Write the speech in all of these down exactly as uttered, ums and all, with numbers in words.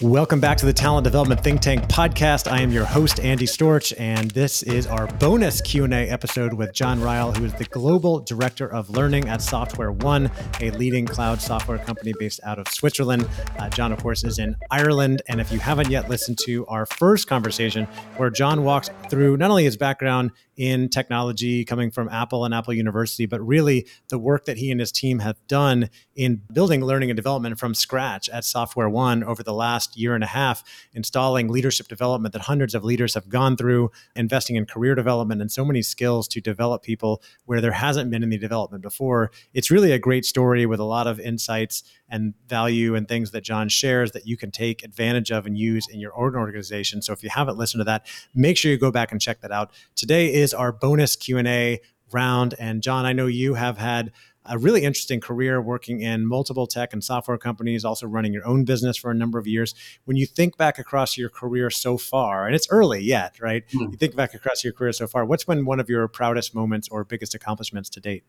Welcome back to the Talent Development Think Tank podcast. I am your host, Andy Storch, and this is our bonus Q and A episode with John Ryall, who is the Global Director of Learning at SoftwareOne, a leading cloud software company based out of Switzerland. Uh, John, of course, is in Ireland. And if you haven't yet listened to our first conversation, where John walks through not only his background in technology coming from Apple and Apple University, but really the work that he and his team have done in building learning and development from scratch at SoftwareOne over the last year and a half, installing leadership development that hundreds of leaders have gone through, investing in career development and so many skills to develop people where there hasn't been any development before. It's really a great story with a lot of insights and value and things that John shares that you can take advantage of and use in your own organization. So if you haven't listened to that, make sure you go back and check that out. Today is is our bonus Q and A round. And John, I know you have had a really interesting career working in multiple tech and software companies, also running your own business for a number of years. When you think back across your career so far, and it's early yet, right? Mm-hmm. You think back across your career so far, what's been one of your proudest moments or biggest accomplishments to date?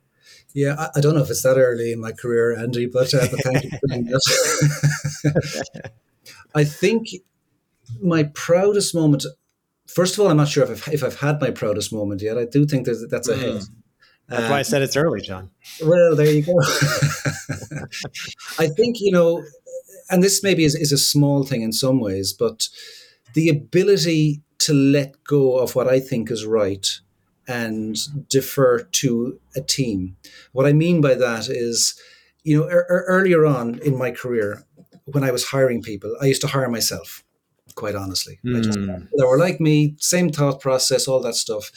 Yeah, I, I don't know if it's that early in my career, Andy, but, uh, but thank you for doing that. I think my proudest moment... First of all, I'm not sure if I've, if I've had my proudest moment yet. I do think that that's a hint. Mm. That's um, why I said it's early, John. Well, there you go. I think, you know, and this maybe is, is a small thing in some ways, but the ability to let go of what I think is right and defer to a team. What I mean by that is, you know, er- er- earlier on in my career, when I was hiring people, I used to hire myself. Quite honestly, mm. I just, they were like me, same thought process, all that stuff.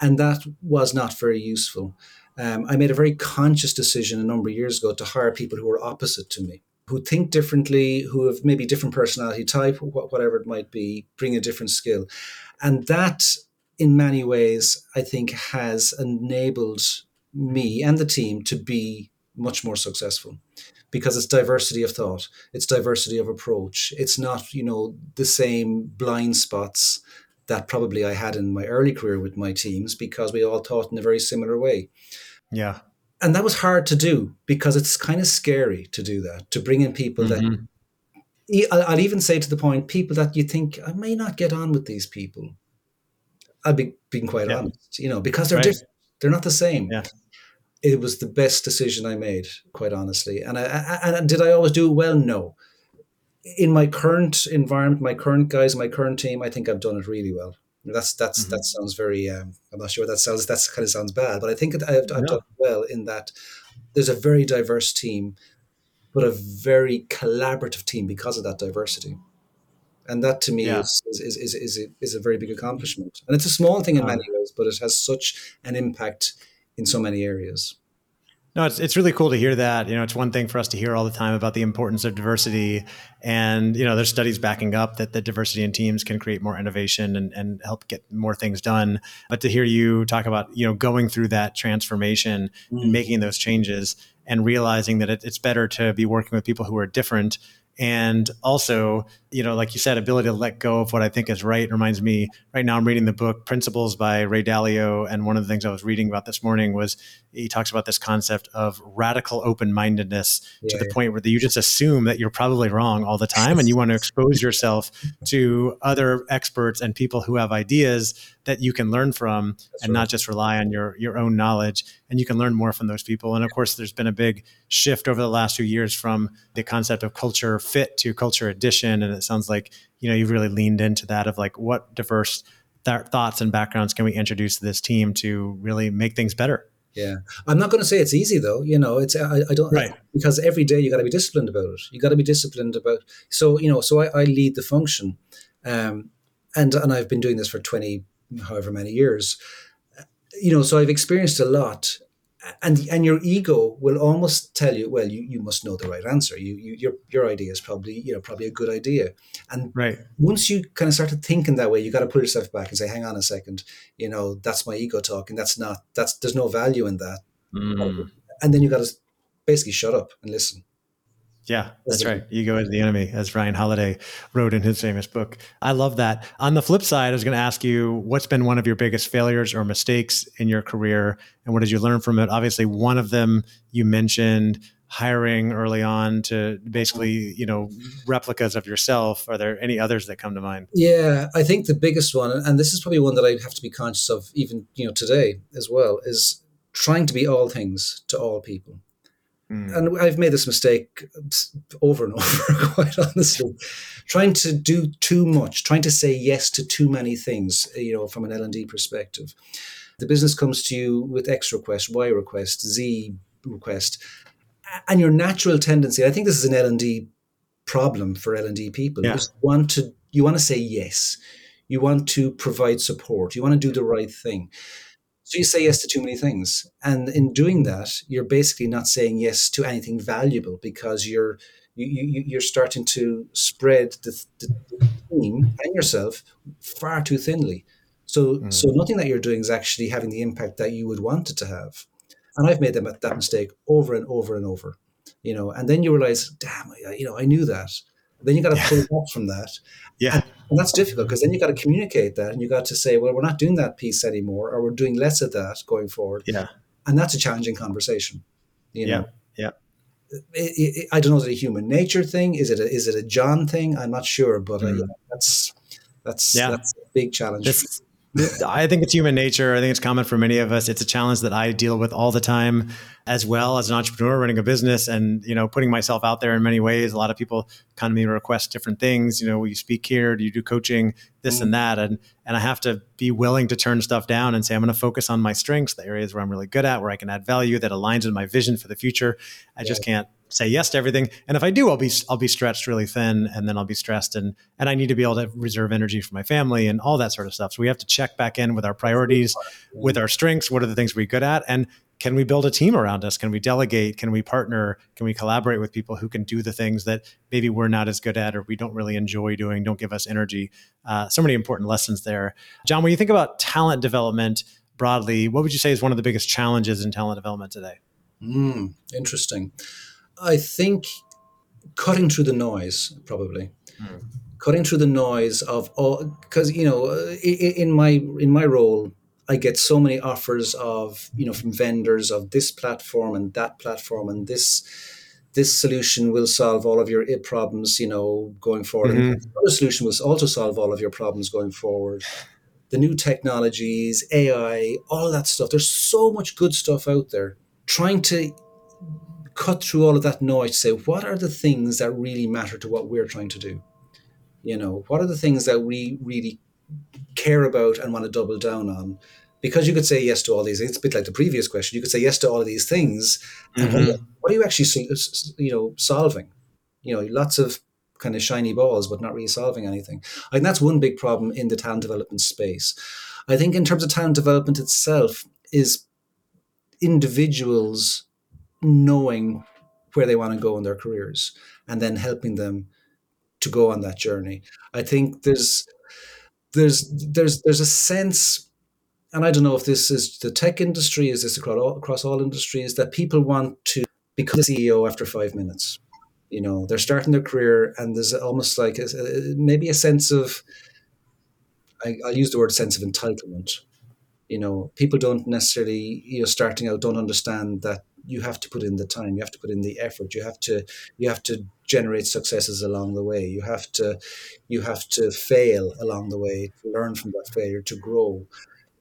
And that was not very useful. Um, I made a very conscious decision a number of years ago to hire people who were opposite to me, who think differently, who have maybe different personality type, whatever it might be, bring a different skill. And that, in many ways, I think has enabled me and the team to be much more successful. Because it's diversity of thought, it's diversity of approach. It's not, you know, the same blind spots that probably I had in my early career with my teams because we all thought in a very similar way. Yeah. And that was hard to do because it's kind of scary to do that, to bring in people mm-hmm. that, I'll even say to the point, people that you think, I may not get on with these people. I'll be being quite yeah. honest, you know, because they're right. different. They're not the same. Yeah. It was the best decision I made, quite honestly. And I, I, and did I always do well? No. In my current environment, my current guys, my current team, I think I've done it really well. That's that's mm-hmm. that sounds very. Um, I'm not sure what that sounds. That kind of sounds bad, but I think I've, I've yeah. done well in that. There's a very diverse team, but a very collaborative team because of that diversity, and that to me yeah. is, is, is is is a, is a very big accomplishment. And it's a small thing in many ways, but it has such an impact in so many areas. No, it's it's really cool to hear that. You know, it's one thing for us to hear all the time about the importance of diversity. And, you know, there's studies backing up that the diversity in teams can create more innovation and, and help get more things done. But to hear you talk about, you know, going through that transformation mm. and making those changes and realizing that it, it's better to be working with people who are different. And also, you know, like you said, ability to let go of what I think is right reminds me, right now I'm reading the book Principles by Ray Dalio. And one of the things I was reading about this morning was he talks about this concept of radical open-mindedness yeah, to the yeah. point where you just assume that you're probably wrong all the time. And you want to expose yourself to other experts and people who have ideas that you can learn from That's and right. not just rely on your, your own knowledge. And you can learn more from those people. And of course, there's been a big shift over the last few years from the concept of culture fit to culture addition. And it sounds like, you know, you've really leaned into that of like, what diverse th- thoughts and backgrounds can we introduce to this team to really make things better? Yeah. I'm not going to say it's easy though. You know, it's, I, I don't, right. because every day you got to be disciplined about it. You got to be disciplined about, so, you know, so I, I lead the function. Um, and, and I've been doing this for twenty, however many years, you know, so I've experienced a lot. And and your ego will almost tell you, well, you, you must know the right answer. You you your your idea is probably you know probably a good idea. And right. once you kind of start to thinking that way, you got to pull yourself back and say, hang on a second, you know, that's my ego talking. That's not that's there's no value in that. Mm. And then you got to basically shut up and listen. Yeah, that's right. You go as the enemy, as Ryan Holiday wrote in his famous book. I love that. On the flip side, I was going to ask you, what's been one of your biggest failures or mistakes in your career? And what did you learn from it? Obviously, one of them you mentioned, hiring early on to basically, you know, replicas of yourself. Are there any others that come to mind? Yeah, I think the biggest one, and this is probably one that I have to be conscious of even, you know, today as well, is trying to be all things to all people. And I've made this mistake over and over, quite honestly, trying to do too much, trying to say yes to too many things, you know, from an L and D perspective. The business comes to you with X request, Y request, Z request, and your natural tendency, I think this is an L and D problem for L and D people, yeah. is want to, you want to say yes. You want to provide support. You want to do the right thing. So you say yes to too many things. And in doing that, you're basically not saying yes to anything valuable because you're you, you, you're starting to spread the, the team and yourself far too thinly. So mm. so nothing that you're doing is actually having the impact that you would want it to have. And I've made that, that mistake over and over and over, you know, and then you realize, damn, I, you know, I knew that. Then you got to yeah. pull back from that. Yeah. And, and that's difficult because then you got to communicate that and you got to say, well, we're not doing that piece anymore, or we're doing less of that going forward. Yeah. And that's a challenging conversation. You know? Yeah. Yeah. It, it, I don't know, is it a human nature thing? Is it a, is it a John thing? I'm not sure, but mm-hmm. uh, that's, that's, yeah. that's a big challenge. It's, I think it's human nature. I think it's common for many of us. It's a challenge that I deal with all the time as well as an entrepreneur running a business and, you know, putting myself out there in many ways. A lot of people come to me and request different things. You know, will you speak here? Do you do coaching? This mm-hmm. and that. And, and I have to be willing to turn stuff down and say, I'm going to focus on my strengths, the areas where I'm really good at, where I can add value that aligns with my vision for the future. I yeah. just can't say yes to everything. And if I do, I'll be, I'll be stretched really thin and then I'll be stressed and, and I need to be able to reserve energy for my family and all that sort of stuff. So we have to check back in with our priorities, with our strengths. What are the things we're good at? And can we build a team around us? Can we delegate? Can we partner? Can we collaborate with people who can do the things that maybe we're not as good at, or we don't really enjoy doing, don't give us energy? Uh, so many important lessons there. John, when you think about talent development broadly, what would you say is one of the biggest challenges in talent development today? Mm, interesting. I think cutting through the noise, probably mm. cutting through the noise of all, because, you know, in my in my role, I get so many offers of, you know, from vendors of this platform and that platform and this this solution will solve all of your problems, you know, going forward. Mm-hmm. And another solution will also solve all of your problems going forward. The new technologies, A I, all that stuff. There's so much good stuff out there. Trying to cut through all of that noise, say, what are the things that really matter to what we're trying to do? You know, what are the things that we really care about and want to double down on? Because you could say yes to all these things. It's a bit like the previous question. You could say yes to all of these things. Mm-hmm. And what, are you, what are you actually, you know, solving? You know, lots of kind of shiny balls, but not really solving anything. And that's one big problem in the talent development space. I think in terms of talent development itself is individuals knowing where they want to go in their careers and then helping them to go on that journey. I think there's there's there's there's a sense, and I don't know if this is the tech industry, is this across all, across all industries, that people want to become a C E O after five minutes. You know, they're starting their career and there's almost like a, maybe a sense of, I, I'll use the word sense of entitlement. You know, people don't necessarily, you know, starting out don't understand that you have to put in the time, you have to put in the effort, you have to you have to generate successes along the way, you have to you have to fail along the way to learn from that failure, to grow.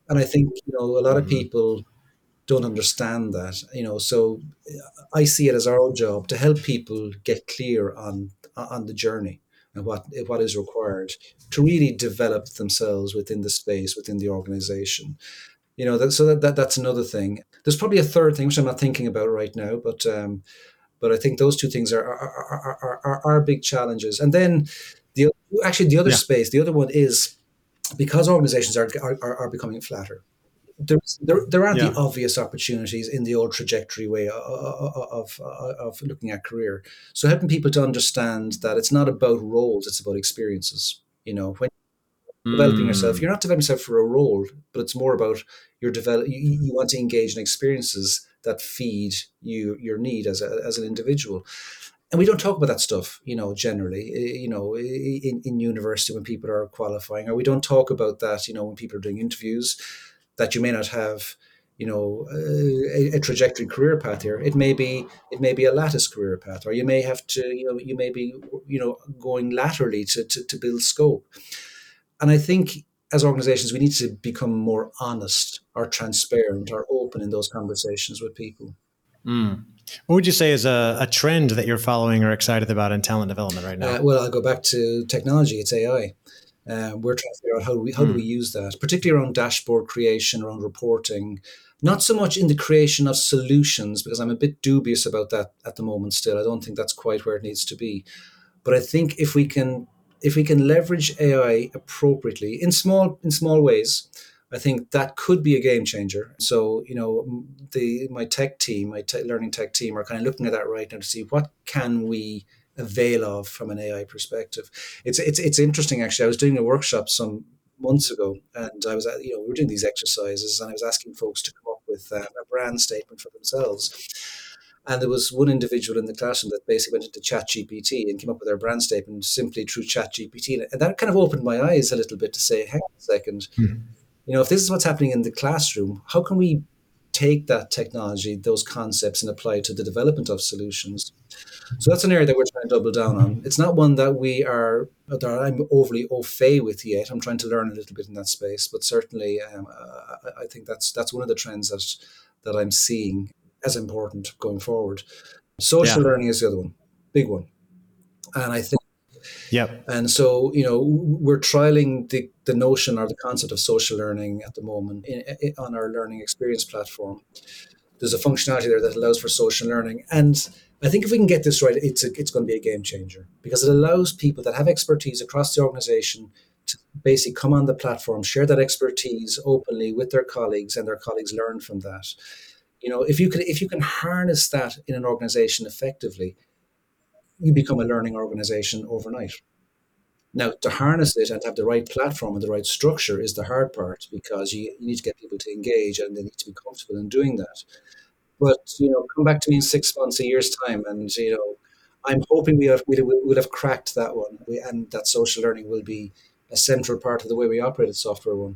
And I think, you know, a lot of people don't understand that, you know, so I see it as our job to help people get clear on on the journey and what what is required to really develop themselves within the space, within the organization. You know, that, so that, that that's another thing. There's probably a third thing, which I'm not thinking about right now, but um, but I think those two things are are, are, are, are big challenges. And then, the actually, the other yeah. space, the other one is, because organizations are are, are becoming flatter, there's, there there aren't yeah. the obvious opportunities in the old trajectory way of, of, of looking at career. So helping people to understand that it's not about roles, it's about experiences. You know, when developing yourself, you're not developing yourself for a role, but it's more about your develop. You, you want to engage in experiences that feed you your need as a, as an individual. And we don't talk about that stuff, you know, generally, you know, in, in university when people are qualifying, or we don't talk about that, you know, when people are doing interviews, that you may not have, you know, a, a trajectory career path here. It may be, it may be a lattice career path, or you may have to, you know, you may be, you know, going laterally to, to, to build scope. And I think as organizations, we need to become more honest or transparent or open in those conversations with people. Mm. What would you say is a, a trend that you're following or excited about in talent development right now? Uh, well, I'll go back to technology. It's A I. Uh, we're trying to figure out how do we how mm. do we use that, particularly around dashboard creation, around reporting. Not so much in the creation of solutions, because I'm a bit dubious about that at the moment still. I don't think that's quite where it needs to be. But I think if we can if we can leverage A I appropriately in small in small ways, I think that could be a game changer. So, you know, the my tech team, my te- learning tech team are kind of looking at that right now to see what can we avail of from an A I perspective. It's it's it's interesting, actually. I was doing a workshop some months ago, and I was, you know, we were doing these exercises, and I was asking folks to come up with uh, a brand statement for themselves. And there was one individual in the classroom that basically went into ChatGPT and came up with their brand statement simply through ChatGPT. And that kind of opened my eyes a little bit to say, hang on a second. Mm-hmm. You know, if this is what's happening in the classroom, how can we take that technology, those concepts, and apply it to the development of solutions? So that's an area that we're trying to double down on. It's not one that we are, that I'm overly au fait with yet. I'm trying to learn a little bit in that space, but certainly um, uh, I think that's that's one of the trends that that I'm seeing as important going forward. Social yeah. learning is the other one, big one, and I think. Yep. And so, you know, we're trialing the, the notion or the concept of social learning at the moment in, in, on our learning experience platform. There's a functionality there that allows for social learning. And I think if we can get this right, it's a, it's going to be a game changer, because it allows people that have expertise across the organization to basically come on the platform, share that expertise openly with their colleagues, and their colleagues learn from that. You know, if you could, if you can harness that in an organization effectively, you become a learning organization overnight. Now, to harness it and have the right platform and the right structure is the hard part, because you, you need to get people to engage and they need to be comfortable in doing that. But, you know, come back to me in six months, a year's time, and, you know, I'm hoping we have, we would have cracked that one, we, and that social learning will be a central part of the way we operate at SoftwareOne.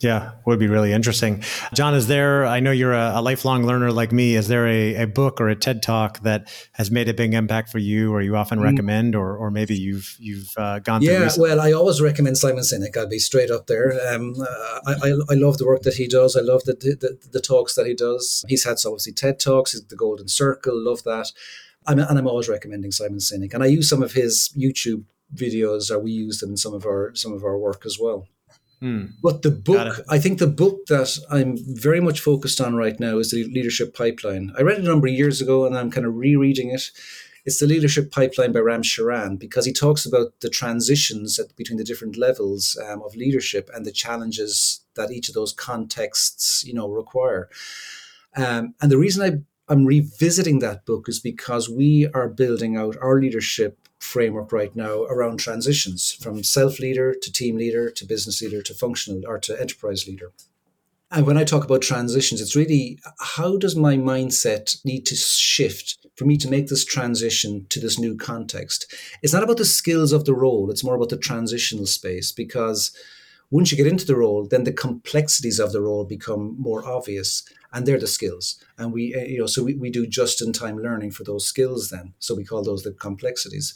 Yeah, would be really interesting. John, is there, I know you're a, a lifelong learner like me, is there a, a book or a TED Talk that has made a big impact for you, or you often recommend, or or maybe you've you've uh, gone yeah, through recently? Yeah, well, I always recommend Simon Sinek. I'll be straight up there. Um, uh, I, I I love the work that he does. I love the, the, the talks that he does. He's had, obviously, TED Talks, the Golden Circle, love that. I'm, and I'm always recommending Simon Sinek. And I use some of his YouTube videos, or we use them in some of our some of our work as well. Hmm. But the book, I think the book that I'm very much focused on right now is the Leadership Pipeline. I read it a number of years ago, and I'm kind of rereading it. It's the Leadership Pipeline by Ram Charan, because he talks about the transitions at, between the different levels um, of leadership and the challenges that each of those contexts, you know, require. Um, and the reason I I'm revisiting that book is because we are building out our leadership framework right now around transitions from self-leader to team leader to business leader to functional or to enterprise leader. And when I talk about transitions, it's really, how does my mindset need to shift for me to make this transition to this new context? It's not about the skills of the role. It's more about the transitional space, because once you get into the role, then the complexities of the role become more obvious, and they're the skills. And we, you know, so we, we do just-in-time learning for those skills then. So we call those the complexities,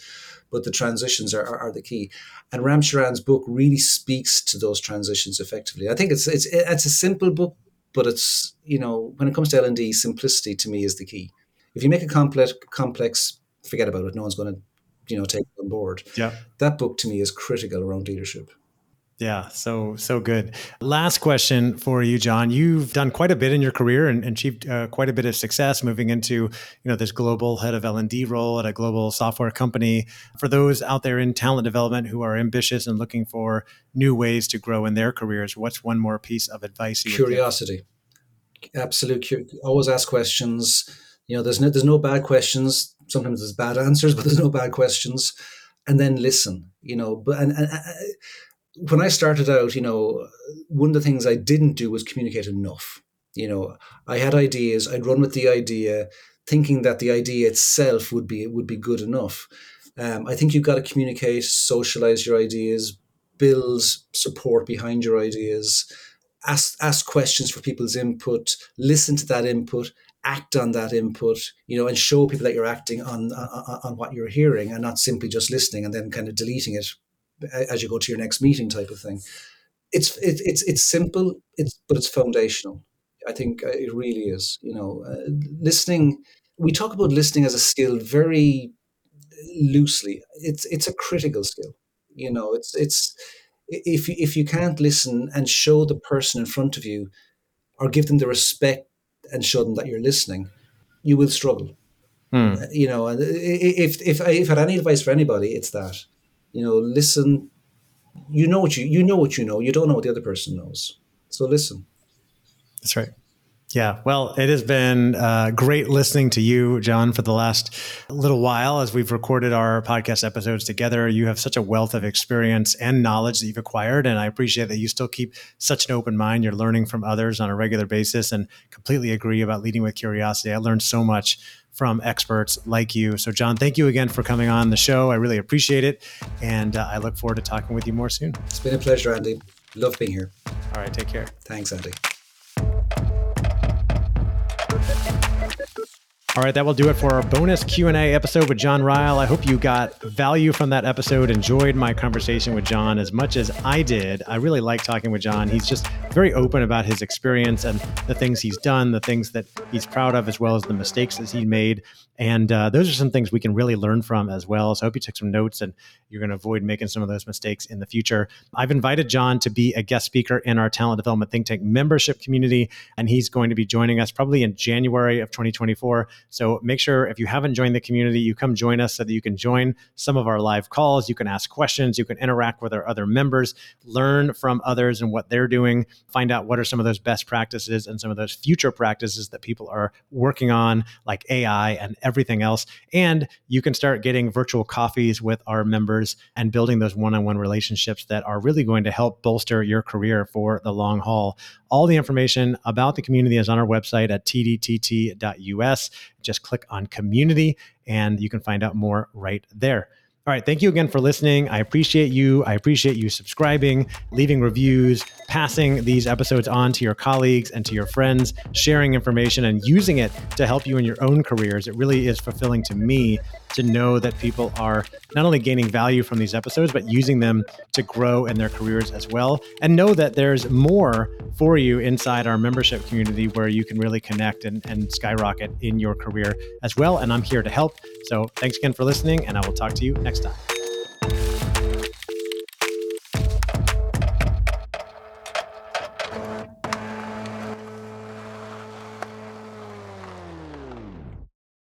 but the transitions are, are, are the key. And Ram Charan's book really speaks to those transitions effectively. I think it's, it's, it's a simple book, but it's, you know, when it comes to L and D, simplicity to me is the key. If you make a complex, complex, forget about it. No one's going to, you know, take it on board. Yeah. That book to me is critical around leadership. Yeah, so so good. Last question for you, John. You've done quite a bit in your career and, and achieved uh, quite a bit of success moving into, you know, this global head of L and D role at a global software company. For those out there in talent development who are ambitious and looking for new ways to grow in their careers, what's one more piece of advice you Curiosity. Would give? Absolute curiosity. Always ask questions. You know, there's no, there's no bad questions. Sometimes there's bad answers, but there's no bad questions. And then listen, you know, but and. and, and when I started out, you know, one of the things I didn't do was communicate enough. You know, I had ideas, I'd run with the idea, thinking that the idea itself would be would be good enough. Um, I think you've got to communicate, socialize your ideas, build support behind your ideas, ask ask questions for people's input, listen to that input, act on that input, you know, and show people that you're acting on, on, on what you're hearing and not simply just listening and then kind of deleting it as you go to your next meeting type of thing. It's it, it's it's simple, it's but it's foundational. I think it really is. You know, uh, listening. We talk about listening as a skill very loosely. It's it's a critical skill. You know, it's it's if you, if you can't listen and show the person in front of you, or give them the respect and show them that you're listening, you will struggle. Hmm. You know, and if if I, if I had any advice for anybody, it's that. You know, listen. You know what you you know what you know. You don't know what the other person knows. So listen. That's right. Yeah. Well, it has been uh, great listening to you, John, for the last little while as we've recorded our podcast episodes together. You have such a wealth of experience and knowledge that you've acquired, and I appreciate that you still keep such an open mind. You're learning from others on a regular basis, and completely agree about leading with curiosity. I learned so much from experts like you. So, John, thank you again for coming on the show. I really appreciate it, and uh, I look forward to talking with you more soon. It's been a pleasure, Andy. Love being here. All right. Take care. Thanks, Andy. All right, that will do it for our bonus Q and A episode with John Ryall. I hope you got value from that episode, enjoyed my conversation with John as much as I did. I really like talking with John. He's just very open about his experience and the things he's done, the things that he's proud of, as well as the mistakes that he made. And uh, those are some things we can really learn from as well. So I hope you took some notes and you're going to avoid making some of those mistakes in the future. I've invited John to be a guest speaker in our Talent Development Think Tank membership community, and he's going to be joining us probably in January of twenty twenty-four. So make sure if you haven't joined the community, you come join us so that you can join some of our live calls. You can ask questions. You can interact with our other members, learn from others and what they're doing, find out what are some of those best practices and some of those future practices that people are working on, like A I and everything else. And you can start getting virtual coffees with our members and building those one-on-one relationships that are really going to help bolster your career for the long haul. All the information about the community is on our website at t d t t dot u s. Just click on community and you can find out more right there. All right. Thank you again for listening. I appreciate you. I appreciate you subscribing, leaving reviews, passing these episodes on to your colleagues and to your friends, sharing information and using it to help you in your own careers. It really is fulfilling to me to know that people are not only gaining value from these episodes, but using them to grow in their careers as well. And know that there's more for you inside our membership community where you can really connect and, and skyrocket in your career as well. And I'm here to help. So thanks again for listening, and I will talk to you next time.